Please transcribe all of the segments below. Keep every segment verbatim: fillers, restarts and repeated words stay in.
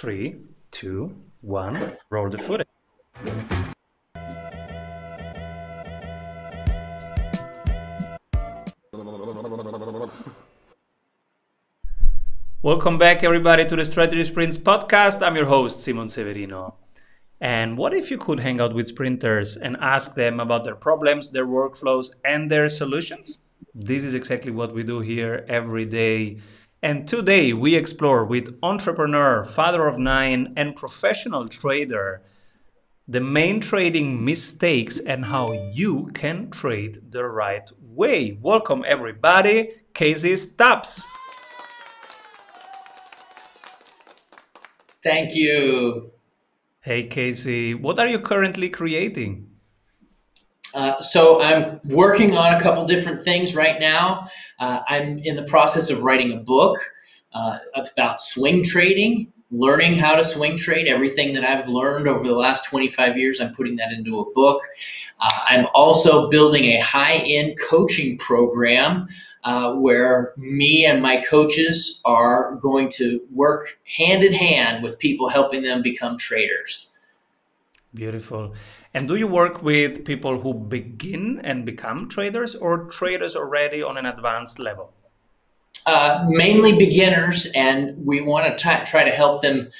Three, two, one, roll the footage. Welcome back, everybody, to the Strategy Sprints podcast. I'm your host, Simon Severino. And what if you could hang out with sprinters and ask them about their problems, their workflows, and their solutions? This is exactly what we do here every day. And today we explore with entrepreneur, father of nine, and professional trader the main trading mistakes and how you can trade the right way. Welcome, everybody, Casey Stabs. Thank you. Hey, Casey, what are you currently creating? Uh, so I'm working on a couple different things right now. Uh, I'm in the process of writing a book uh, about swing trading, learning how to swing trade. Everything that I've learned over the last twenty-five years, I'm putting that into a book. Uh, I'm also building a high-end coaching program uh, where me and my coaches are going to work hand-in-hand with people, helping them become traders. Beautiful. And do you work with people who begin and become traders, or traders already on an advanced level? Uh, mainly beginners, and we want to try to help them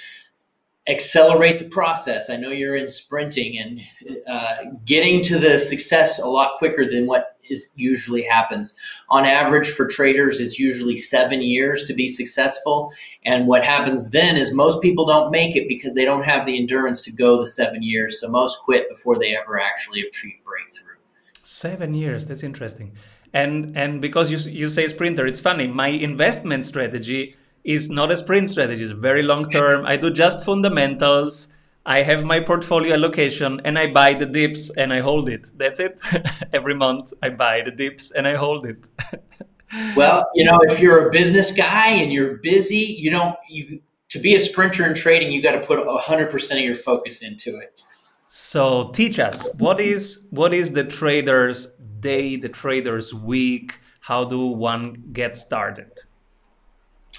accelerate the process. I know you're in sprinting and uh, getting to the success a lot quicker than what is usually happens. On average for traders, it's usually seven years to be successful. And what happens then is most people don't make it because they don't have the endurance to go the seven years. So most quit before they ever actually achieve breakthrough. Seven years, that's interesting. And and because you, you say sprinter, it's funny. My investment strategy is not a sprint strategy. It's very long term. I do just fundamentals. I have my portfolio allocation and I buy the dips and I hold it. That's it. Every month I buy the dips and I hold it. Well, you know, if you're a business guy and you're busy, you don't, you, to be a sprinter in trading, you got to put one hundred percent of your focus into it. So teach us, what is, what is the trader's day, the trader's week? How do one get started?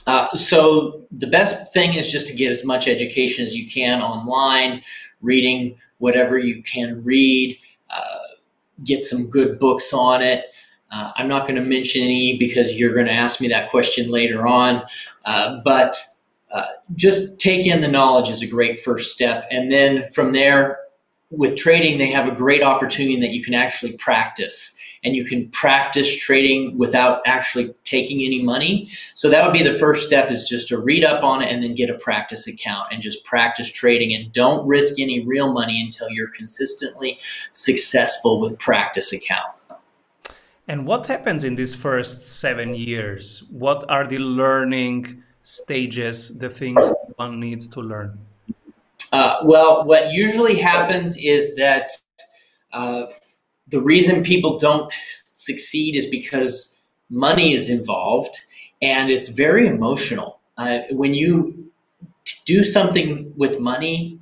Uh, so the best thing is just to get as much education as you can online, reading whatever you can read, uh, get some good books on it. Uh, I'm not going to mention any because you're going to ask me that question later on, uh, but uh, just take in the knowledge is a great first step. And then from there, with trading, they have a great opportunity that you can actually practice, and you can practice trading without actually taking any money. So that would be the first step, is just to read up on it and then get a practice account and just practice trading, and don't risk any real money until you're consistently successful with practice account. And what happens in these first seven years? What are the learning stages, the things one needs to learn? Uh, well, what usually happens is that uh, the reason people don't succeed is because money is involved, and it's very emotional. Uh, when you do something with money,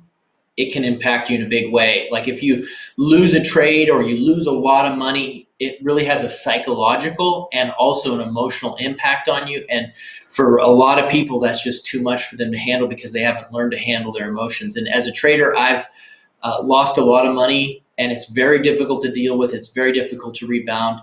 it can impact you in a big way. Like if you lose a trade or you lose a lot of money, it really has a psychological and also an emotional impact on you. And for a lot of people, that's just too much for them to handle because they haven't learned to handle their emotions. And as a trader, I've uh, lost a lot of money, and it's very difficult to deal with. It's very difficult to rebound.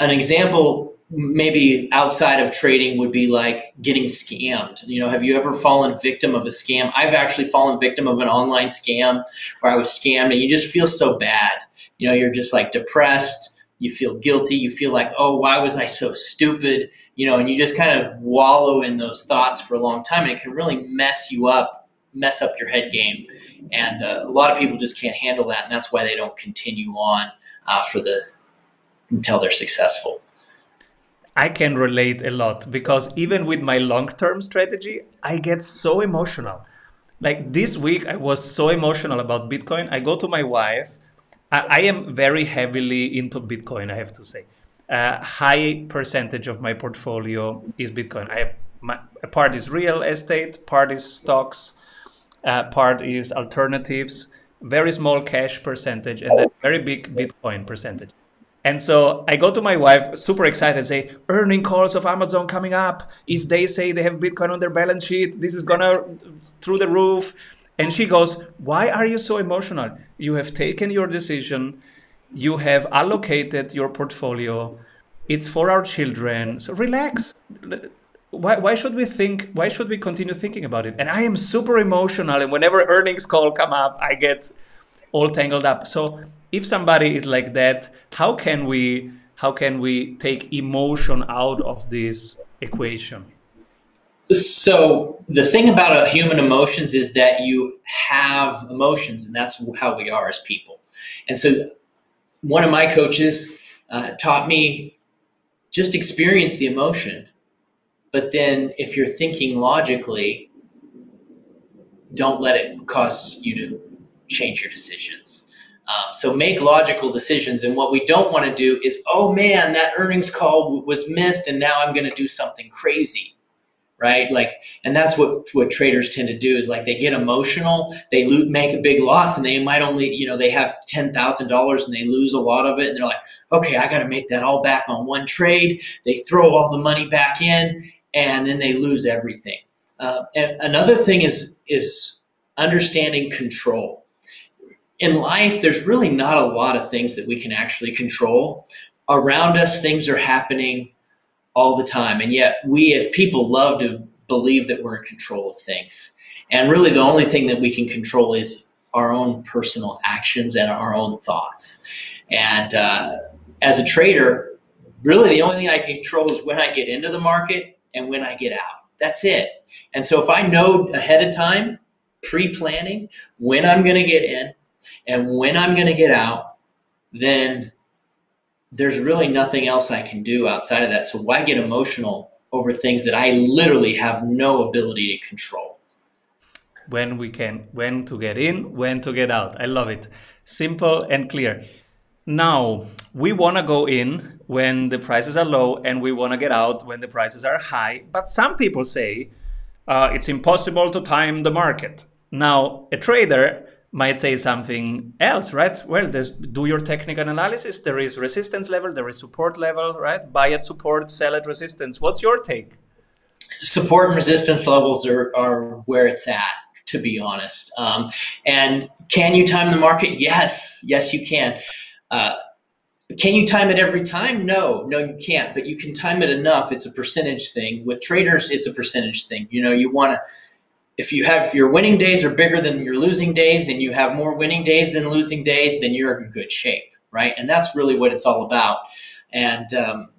An example maybe outside of trading would be like getting scammed. You know, have you ever fallen victim of a scam? I've actually fallen victim of an online scam where I was scammed, and you just feel so bad. You know, you're just like depressed, you feel guilty, you feel like, oh, why was I so stupid? You know, and you just kind of wallow in those thoughts for a long time, and it can really mess you up, mess up your head game. And uh, a lot of people just can't handle that, and that's why they don't continue on uh, for the, until they're successful. I can relate a lot, because even with my long-term strategy, I get so emotional. Like this week, I was so emotional about Bitcoin. I go to my wife. I am very heavily into Bitcoin, I have to say. A uh, high percentage of my portfolio is Bitcoin. I have my, a part is real estate, part is stocks, uh, part is alternatives, very small cash percentage, and then very big Bitcoin percentage. And so I go to my wife, super excited, and say, earning calls of Amazon coming up. If they say they have Bitcoin on their balance sheet, this is gonna through the roof. And she goes, why are you so emotional? You have taken your decision. You have allocated your portfolio. It's for our children. So relax. Why, why should we think, why should we continue thinking about it? And I am super emotional. And whenever earnings call come up, I get all tangled up. So if somebody is like that, how can we how can we take emotion out of this equation? So the thing about human emotions is that you have emotions, and that's how we are as people. And so one of my coaches uh, taught me, just experience the emotion. But then if you're thinking logically, don't let it cause you to change your decisions. Um, so make logical decisions. And what we don't want to do is, oh man, that earnings call w was missed, and now I'm going to do something crazy, right? Like, and that's what what traders tend to do, is like they get emotional, they loot, make a big loss, and they might only, you know, they have ten thousand dollars and they lose a lot of it, and they're like, okay, I got to make that all back on one trade. They throw all the money back in, and then they lose everything. Uh, and another thing is is understanding control. In life, there's really not a lot of things that we can actually control. Around us, things are happening all the time. And yet we as people love to believe that we're in control of things. And really the only thing that we can control is our own personal actions and our own thoughts. And uh, as a trader, really the only thing I can control is when I get into the market and when I get out. That's it. And so if I know ahead of time, pre-planning, when I'm going to get in, and when I'm going to get out, then there's really nothing else I can do outside of that. So why get emotional over things that I literally have no ability to control? When we can, when to get in, when to get out. I love it. Simple and clear. Now, we want to go in when the prices are low, and we want to get out when the prices are high. But some people say uh, it's impossible to time the market. Now, a trader might say something else, right? Well, do your technical analysis. There is resistance level, there is support level, right? Buy at support, sell at resistance. What's your take? Support and resistance levels are, are where it's at, to be honest. Um, and can you time the market? Yes, yes you can. Uh, can you time it every time? No, no you can't, but you can time it enough. It's a percentage thing. With traders, it's a percentage thing. You know, you wanna, if you have, if your winning days are bigger than your losing days, and you have more winning days than losing days, then you're in good shape, right? And that's really what it's all about. And um,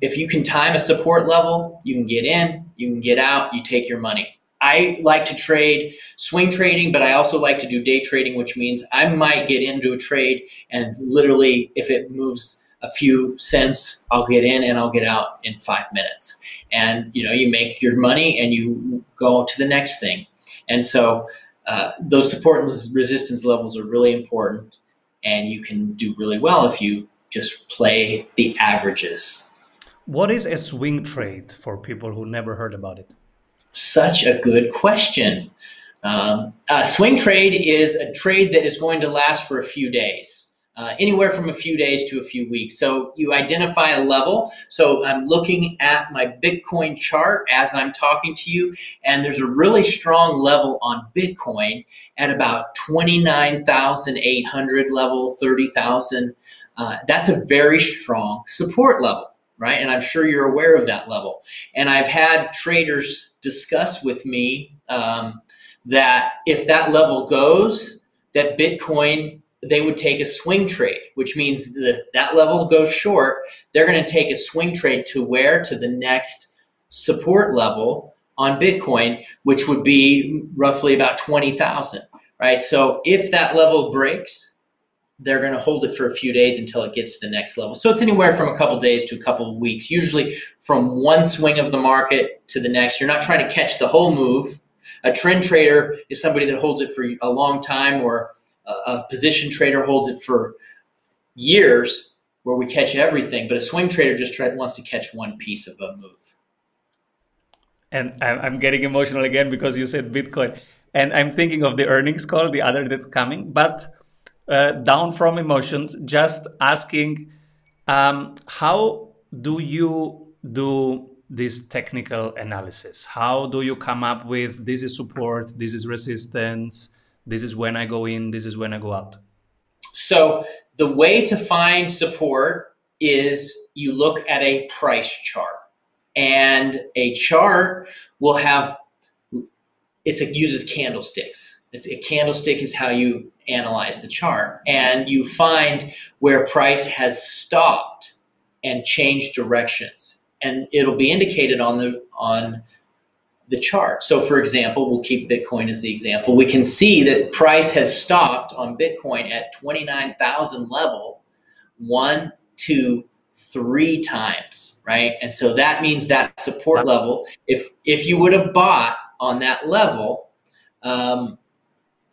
if you can time a support level, you can get in, you can get out, you take your money. I like to trade swing trading, but I also like to do day trading, which means I might get into a trade and literally if it moves a few cents, I'll get in and I'll get out in five minutes. And you know, you make your money and you go to the next thing. And so uh, those support and resistance levels are really important, and you can do really well if you just play the averages. What is a swing trade for people who never heard about it? Such a good question. Um, a swing trade is a trade that is going to last for a few days. Uh, anywhere from a few days to a few weeks. So you identify a level. So I'm looking at my Bitcoin chart as I'm talking to you, and there's a really strong level on Bitcoin at about twenty-nine thousand eight hundred level, thirty thousand. Uh, that's a very strong support level, right? And I'm sure you're aware of that level. And I've had traders discuss with me um, that if that level goes, that Bitcoin, they would take a swing trade, which means that that level goes short. They're going to take a swing trade to where? To the next support level on Bitcoin, which would be roughly about twenty thousand, right? So if that level breaks, they're going to hold it for a few days until it gets to the next level. So it's anywhere from a couple days to a couple of weeks, usually from one swing of the market to the next. You're not trying to catch the whole move. A trend trader is somebody that holds it for a long time, or a position trader holds it for years, where we catch everything, but a swing trader just try, wants to catch one piece of a move. And I'm getting emotional again because you said Bitcoin. And I'm thinking of the earnings call, the other that's coming, but uh, down from emotions, just asking Um, how do you do this technical analysis? How do you come up with this is support, this is resistance, this is when I go in, this is when I go out? So the way to find support is you look at a price chart, and a chart will have, it's, it uses candlesticks. It's, a candlestick is how you analyze the chart, and you find where price has stopped and changed directions, and it'll be indicated on the on the chart. So for example, we'll keep Bitcoin as the example. We can see that price has stopped on Bitcoin at twenty-nine thousand level one, two, three times, right? And so that means that support level, if if you would have bought on that level, um,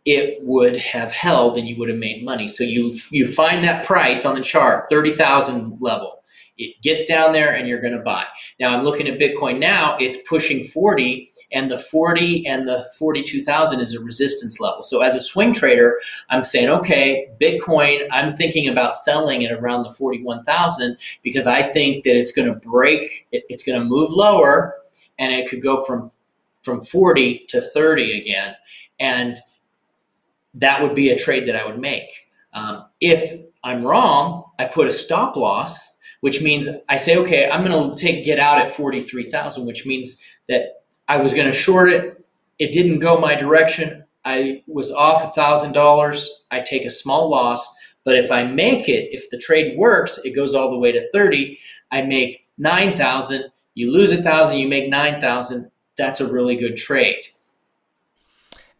it would have held and you would have made money. So you you find that price on the chart, thirty thousand level. It gets down there and you're gonna buy. Now I'm looking at Bitcoin now, it's pushing forty, and the forty and the forty-two thousand is a resistance level. So as a swing trader, I'm saying, okay, Bitcoin, I'm thinking about selling at around the forty-one thousand because I think that it's gonna break, it, it's gonna move lower, and it could go from, from forty to thirty again. And that would be a trade that I would make. Um, if I'm wrong, I put a stop loss, which means I say, okay, I'm gonna take get out at forty-three thousand, which means that I was gonna short it, it didn't go my direction, I was off one thousand dollars, I take a small loss, but if I make it, if the trade works, it goes all the way to thirty, I make nine thousand, you lose one thousand, you make nine thousand, that's a really good trade.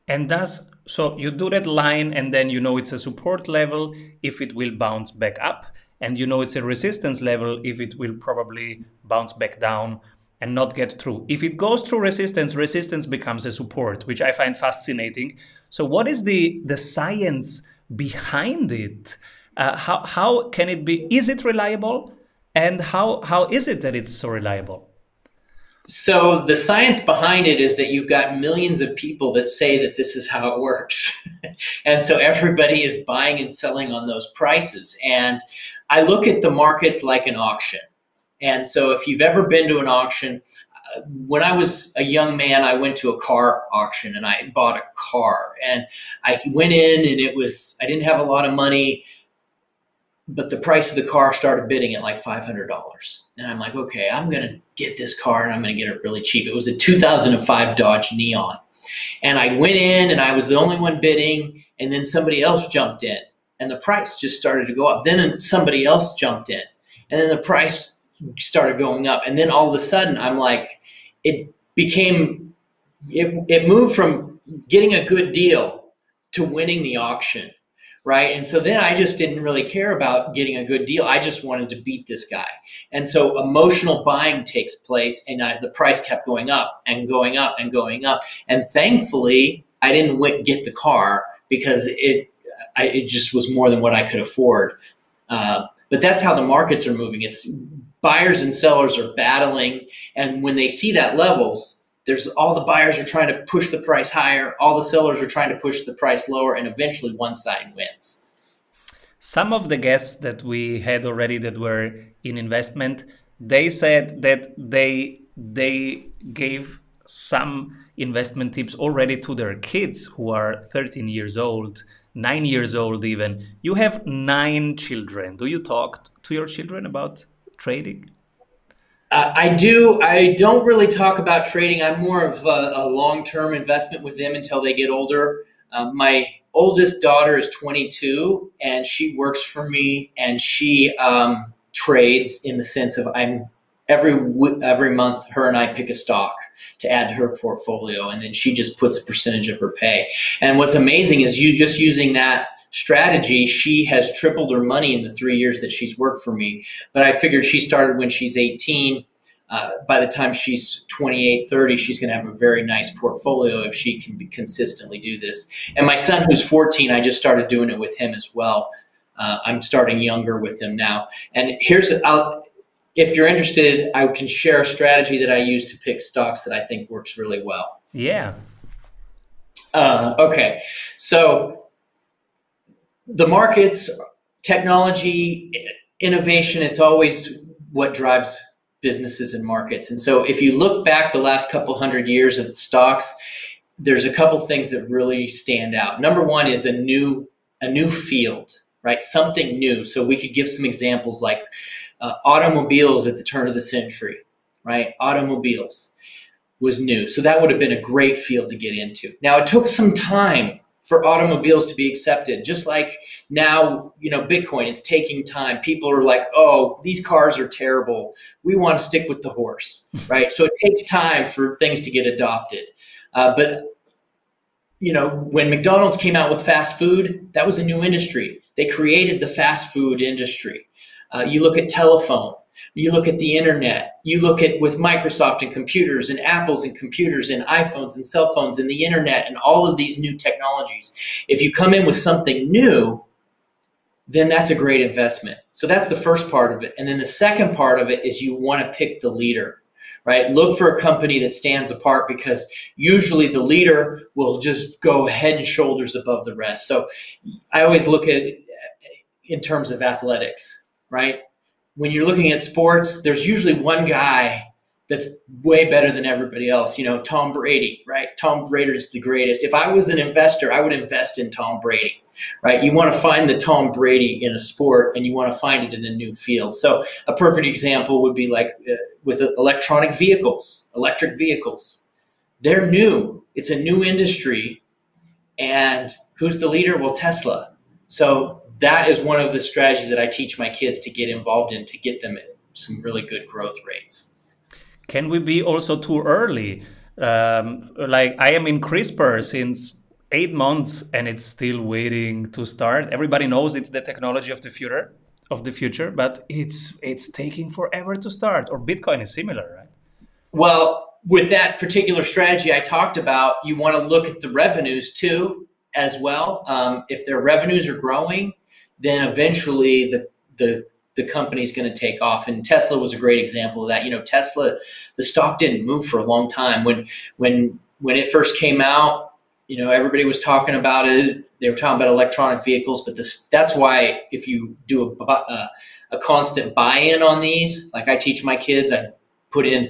And that's, so you do that line and then you know it's a support level if it will bounce back up. And you know it's a resistance level if it will probably bounce back down and not get through. If it goes through resistance, resistance becomes a support, which I find fascinating. So what is the, the science behind it? Uh, how, how can it be? Is it reliable? And how, how is it that it's so reliable? So the science behind it is that you've got millions of people that say that this is how it works. And so everybody is buying and selling on those prices. And I look at the markets like an auction. And so if you've ever been to an auction, when I was a young man, I went to a car auction and I bought a car, and I went in and it was, I didn't have a lot of money, but the price of the car started bidding at like five hundred dollars. And I'm like, okay, I'm going to get this car and I'm going to get it really cheap. It was a two thousand five Dodge Neon. And I went in and I was the only one bidding. And then somebody else jumped in and the price just started to go up. Then somebody else jumped in and then the price started going up. And then all of a sudden I'm like, it became, it, it moved from getting a good deal to winning the auction. Right. And so then I just didn't really care about getting a good deal. I just wanted to beat this guy. And so emotional buying takes place, and I, the price kept going up and going up and going up. And thankfully, I didn't get the car because it, I, it just was more than what I could afford. Uh, but that's how the markets are moving. It's buyers and sellers are battling. And when they see that levels, there's all the buyers are trying to push the price higher, all the sellers are trying to push the price lower, and eventually one side wins. Some of the guests that we had already that were in investment, they said that they they gave some investment tips already to their kids who are thirteen years old, nine years old even. You have nine children. Do you talk to your children about trading? Uh, I do. I don't really talk about trading. I'm more of a, a long-term investment with them until they get older. Um, my oldest daughter is twenty-two, and she works for me, and she um, trades in the sense of I'm every every month her and I pick a stock to add to her portfolio, and then she just puts a percentage of her pay. And what's amazing is you just using that strategy, she has tripled her money in the three years that she's worked for me. But I figured she started when she's eighteen. Uh, by the time she's twenty-eight, thirty, she's going to have a very nice portfolio if she can be consistently do this. And my son, who's fourteen, I just started doing it with him as well. Uh, I'm starting younger with him now. And here's, I'll, if you're interested, I can share a strategy that I use to pick stocks that I think works really well. Yeah. Uh, okay. So the markets, technology, innovation, it's always what drives businesses and markets. And so if you look back the last couple hundred years of stocks, there's a couple things that really stand out. Number one is a new a new field, right? Something new. So we could give some examples like uh, automobiles at the turn of the century, right? Automobiles was new. So that would have been a great field to get into. Now, it took some time for automobiles to be accepted. Just like now, you know, Bitcoin, it's taking time. People are like, oh, these cars are terrible. We want to stick with the horse, right? So it takes time for things to get adopted. Uh, but, you know, when McDonald's came out with fast food, that was a new industry. They created the fast food industry. Uh, you look at telephone, you look at the internet, you look at with Microsoft and computers and Apples and computers and iPhones and cell phones and the internet and all of these new technologies. If you come in with something new, then that's a great investment. So that's the first part of it. And then the second part of it is you want to pick the leader, right? Look for a company that stands apart, because usually the leader will just go head and shoulders above the rest. So I always look at it in terms of athletics, right? When you're looking at sports, there's usually one guy that's way better than everybody else. You know, Tom Brady, right? Tom Brady is the greatest. If I was an investor, I would invest in Tom Brady, right? You want to find the Tom Brady in a sport, and you want to find it in a new field. So a perfect example would be like uh, with electronic vehicles, electric vehicles. They're new. It's a new industry. And who's the leader? Well, Tesla. So that is one of the strategies that I teach my kids to get involved in, to get them some really good growth rates. Can we be also too early? Um, like I am in CRISPR since eight months and it's still waiting to start. Everybody knows it's the technology of the future, of the future, but it's it's taking forever to start. Or Bitcoin is similar, right? Well, with that particular strategy I talked about, you want to look at the revenues too, as well. Um, if their revenues are growing, then eventually the the the company's going to take off. And Tesla was a great example of that. You know, Tesla, the stock didn't move for a long time. When when when it first came out, you know, everybody was talking about it. They were talking about electronic vehicles, but this that's why if you do a a, a constant buy-in on these, like I teach my kids, I put in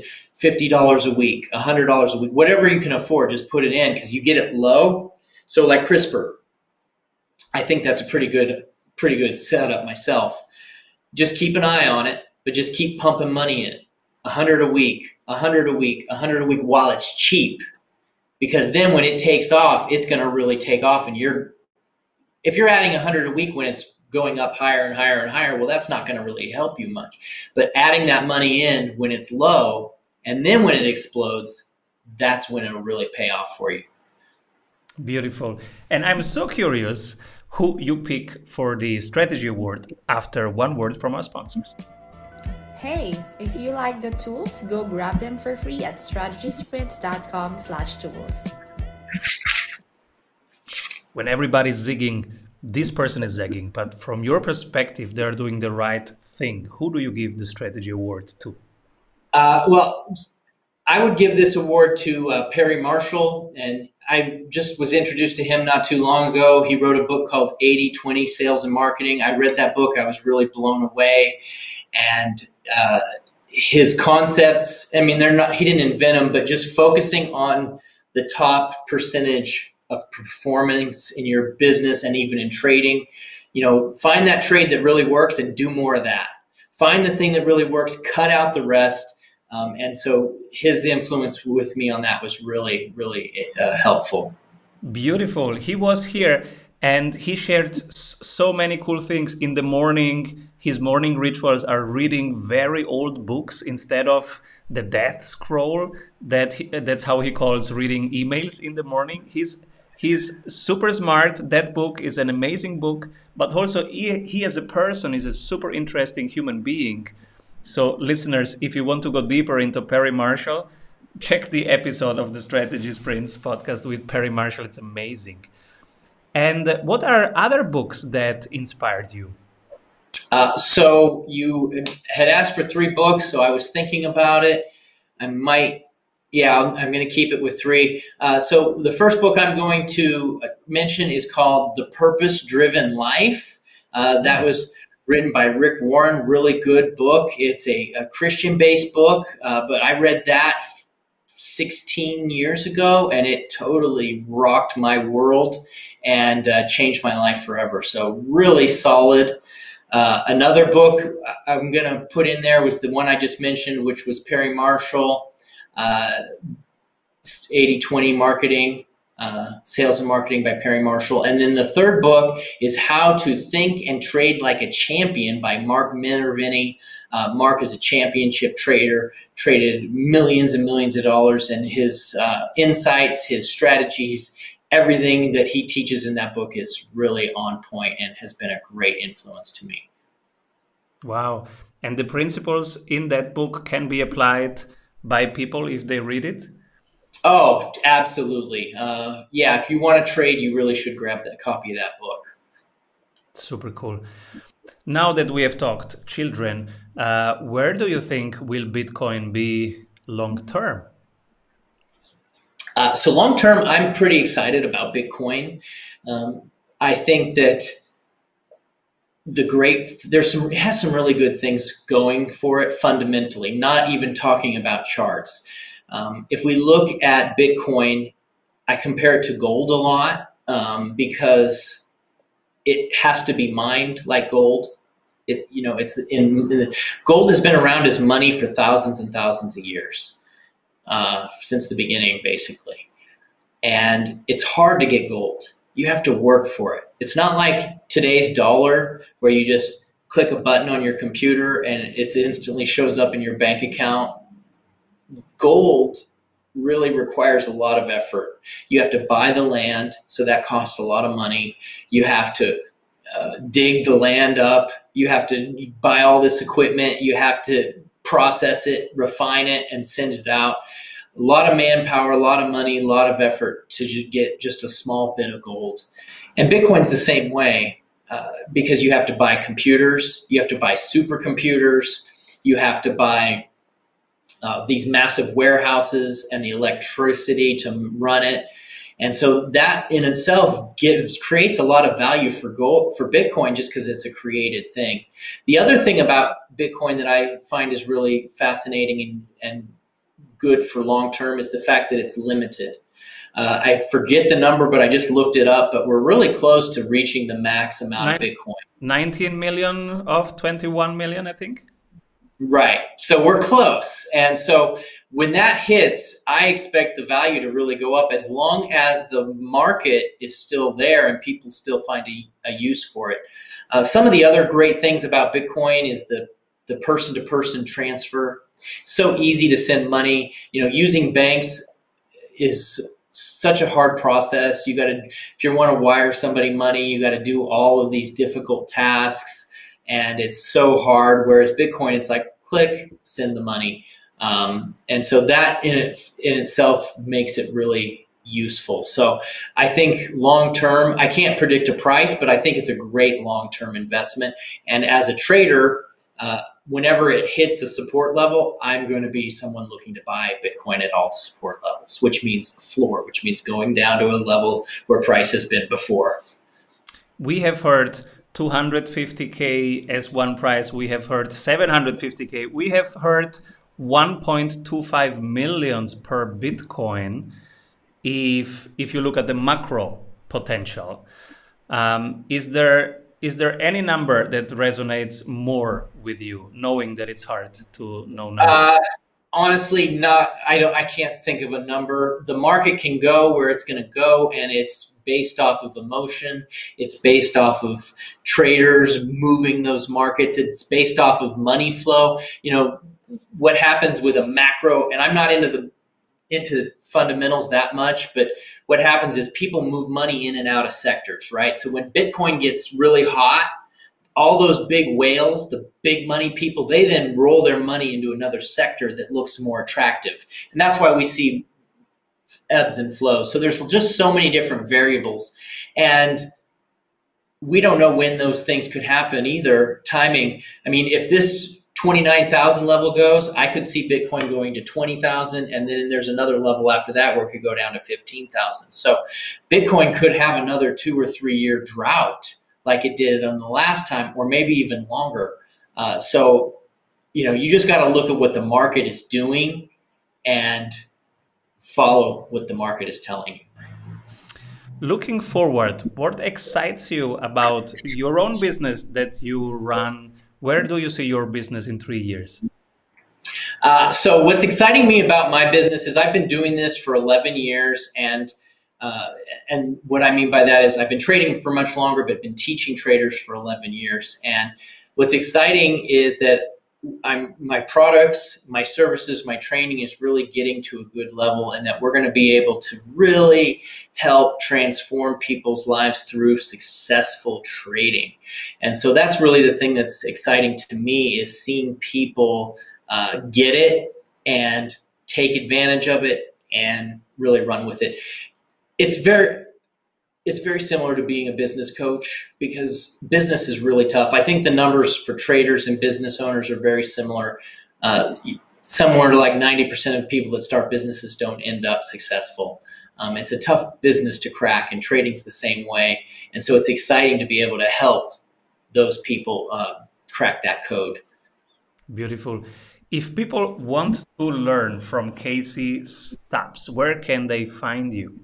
fifty dollars a week, one hundred dollars a week, whatever you can afford, just put it in, because you get it low. So like CRISPR, I think that's a pretty good pretty good setup myself. Just keep an eye on it, but just keep pumping money in. one hundred a week, one hundred a week, one hundred a week while it's cheap. Because then when it takes off, it's going to really take off. And you're, if you're adding one hundred a week when it's going up higher and higher and higher, well, that's not going to really help you much. But adding that money in when it's low, and then when it explodes, that's when it'll really pay off for you. Beautiful. And I'm so curious who you pick for the strategy award after one word from our sponsors. Hey, if you like the tools, go grab them for free at strategy sprints dot com slash tools. When everybody's zigging, this person is zagging, but from your perspective, they're doing the right thing. Who do you give the strategy award to? Uh, well, I would give this award to uh, Perry Marshall, and I just was introduced to him not too long ago. He wrote a book called eighty twenty Sales and Marketing. I read that book. I was really blown away. And uh, his concepts, I mean, they're not, he didn't invent them, but just focusing on the top percentage of performance in your business and even in trading, you know, find that trade that really works and do more of that. Find the thing that really works, cut out the rest. Um, and so his influence with me on that was really, really uh, helpful. Beautiful. He was here and he shared so many cool things. In the morning, his morning rituals are reading very old books instead of the death scroll. That he, that's how he calls reading emails in the morning. He's he's super smart. That book is an amazing book. But also he, he as a person is a super interesting human being. So listeners, if you want to go deeper into Perry Marshall, check the episode of the Strategy Sprints podcast with Perry Marshall. It's amazing. And what are other books that inspired you? Uh, so you had asked for three books, so I was thinking about it. I might, yeah, I'm, I'm going to keep it with three. Uh, so the first book I'm going to mention is called The Purpose Driven Life. Uh, that was written by Rick Warren, really good book. It's a, a Christian-based book, uh, but I read that sixteen years ago, and it totally rocked my world and uh, changed my life forever. So really solid. Uh, another book I'm going to put in there was the one I just mentioned, which was Perry Marshall, uh, eighty twenty Marketing, uh, Sales and Marketing by Perry Marshall. And then the third book is How to Think and Trade Like a Champion by Mark Minervini. Uh, Mark is a championship trader, traded millions and millions of dollars, and his uh, insights, his strategies, everything that he teaches in that book is really on point and has been a great influence to me. Wow. And the principles in that book can be applied by people if they read it? Oh, absolutely. Uh, yeah, if you want to trade, you really should grab that copy of that book. Super cool. Now that we have talked children, uh, where do you think will Bitcoin be long term? Uh, so long term, I'm pretty excited about Bitcoin. Um, I think that the great there's some it has some really good things going for it fundamentally. Not even talking about charts. Um, if we look at Bitcoin, I compare it to gold a lot um, because it has to be mined like gold. It you know it's in, in the, gold has been around as money for thousands and thousands of years. Uh, since the beginning, basically. And it's hard to get gold. You have to work for it. It's not like today's dollar where you just click a button on your computer and it instantly shows up in your bank account. Gold really requires a lot of effort. You have to buy the land, so that costs a lot of money. You have to uh, dig the land up. You have to buy all this equipment. You have to process it, refine it, and send it out. A lot of manpower, a lot of money, a lot of effort to just get just a small bit of gold. And Bitcoin's the same way uh, because you have to buy computers, you have to buy supercomputers, you have to buy uh, these massive warehouses and the electricity to run it. And so that in itself gives creates a lot of value for gold, for Bitcoin, just because it's a created thing. The other thing about Bitcoin that I find is really fascinating and, and good for long term is the fact that it's limited. Uh, I forget the number, but I just looked it up, but we're really close to reaching the max amount Nin- of Bitcoin. nineteen million of twenty-one million, I think. Right. So we're close. And so when that hits, I expect the value to really go up as long as the market is still there and people still find a, a use for it. Uh, some of the other great things about Bitcoin is the the person-to-person transfer. So easy to send money. You know, using banks is such a hard process. You got to, if you want to wire somebody money, you got to do all of these difficult tasks. And it's so hard, whereas Bitcoin, it's like, click, send the money. Um, and so that in, it, in itself makes it really useful. So I think long-term, I can't predict a price, but I think it's a great long-term investment. And as a trader, uh, whenever it hits a support level, I'm going to be someone looking to buy Bitcoin at all the support levels, which means a floor, which means going down to a level where price has been before. We have heard two hundred fifty K as one price. We have heard seven hundred fifty K. We have heard one point two five millions per Bitcoin. If if you look at the macro potential, um, is there is there any number that resonates more with you, knowing that it's hard to know numbers? Uh, honestly, not. I don't. I can't think of a number. The market can go where it's going to go, and it's based off of emotion. It's based off of traders moving those markets. It's based off of money flow. You know, what happens with a macro, and I'm not into the into fundamentals that much, but what happens is people move money in and out of sectors, right? So when Bitcoin gets really hot, all those big whales, the big money people, they then roll their money into another sector that looks more attractive. And that's why we see ebbs and flows. So there's just so many different variables, and we don't know when those things could happen either. Timing. I mean, if this twenty-nine thousand level goes, I could see Bitcoin going to twenty thousand, and then there's another level after that where it could go down to fifteen thousand. So Bitcoin could have another two or three year drought like it did on the last time, or maybe even longer. Uh, so, you know, you just got to look at what the market is doing and follow what the market is telling you. Looking forward, what excites you about your own business that you run? Where do you see your business in three years? Uh, so what's exciting me about my business is I've been doing this for eleven years. And uh, and what I mean by that is I've been trading for much longer, but been teaching traders for eleven years. And what's exciting is that I'm, my products, my services, my training is really getting to a good level, and that we're going to be able to really help transform people's lives through successful trading. And so that's really the thing that's exciting to me, is seeing people uh, get it and take advantage of it and really run with it. It's very, it's very similar to being a business coach, because business is really tough. I think the numbers for traders and business owners are very similar. Uh, somewhere to like ninety percent of people that start businesses don't end up successful. Um, it's a tough business to crack, and trading's the same way. And so it's exciting to be able to help those people uh, crack that code. Beautiful. If people want to learn from Casey Stabs, where can they find you?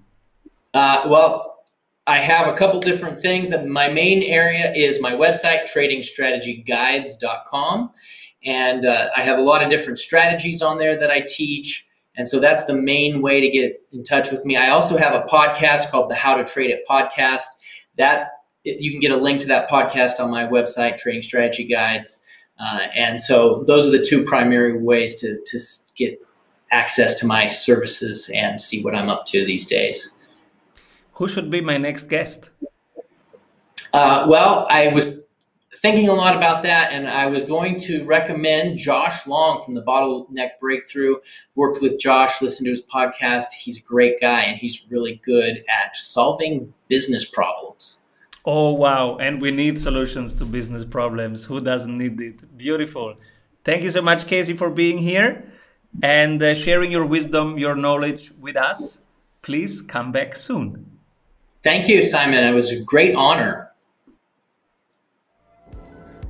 Uh, well, I have a couple different things. My main area is my website, trading strategy guides dot com. And uh, I have a lot of different strategies on there that I teach. And so that's the main way to get in touch with me. I also have a podcast called the How to Trade It podcast. That you can get a link to that podcast on my website, Trading Strategy Guides. Uh, and so those are the two primary ways to, to get access to my services and see what I'm up to these days. Who should be my next guest? Uh, well, I was thinking a lot about that, and I was going to recommend Josh Long from the Bottleneck Breakthrough. I've worked with Josh, listened to his podcast. He's a great guy, and he's really good at solving business problems. Oh, wow. And we need solutions to business problems. Who doesn't need it? Beautiful. Thank you so much, Casey, for being here and uh, sharing your wisdom, your knowledge with us. Please come back soon. Thank you, Simon. It was a great honor.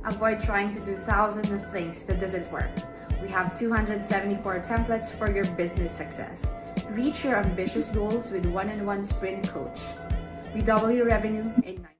Avoid trying to do thousands of things that doesn't work. We have two hundred seventy-four templates for your business success. Reach your ambitious goals with one-on-one sprint coach. We double your revenue in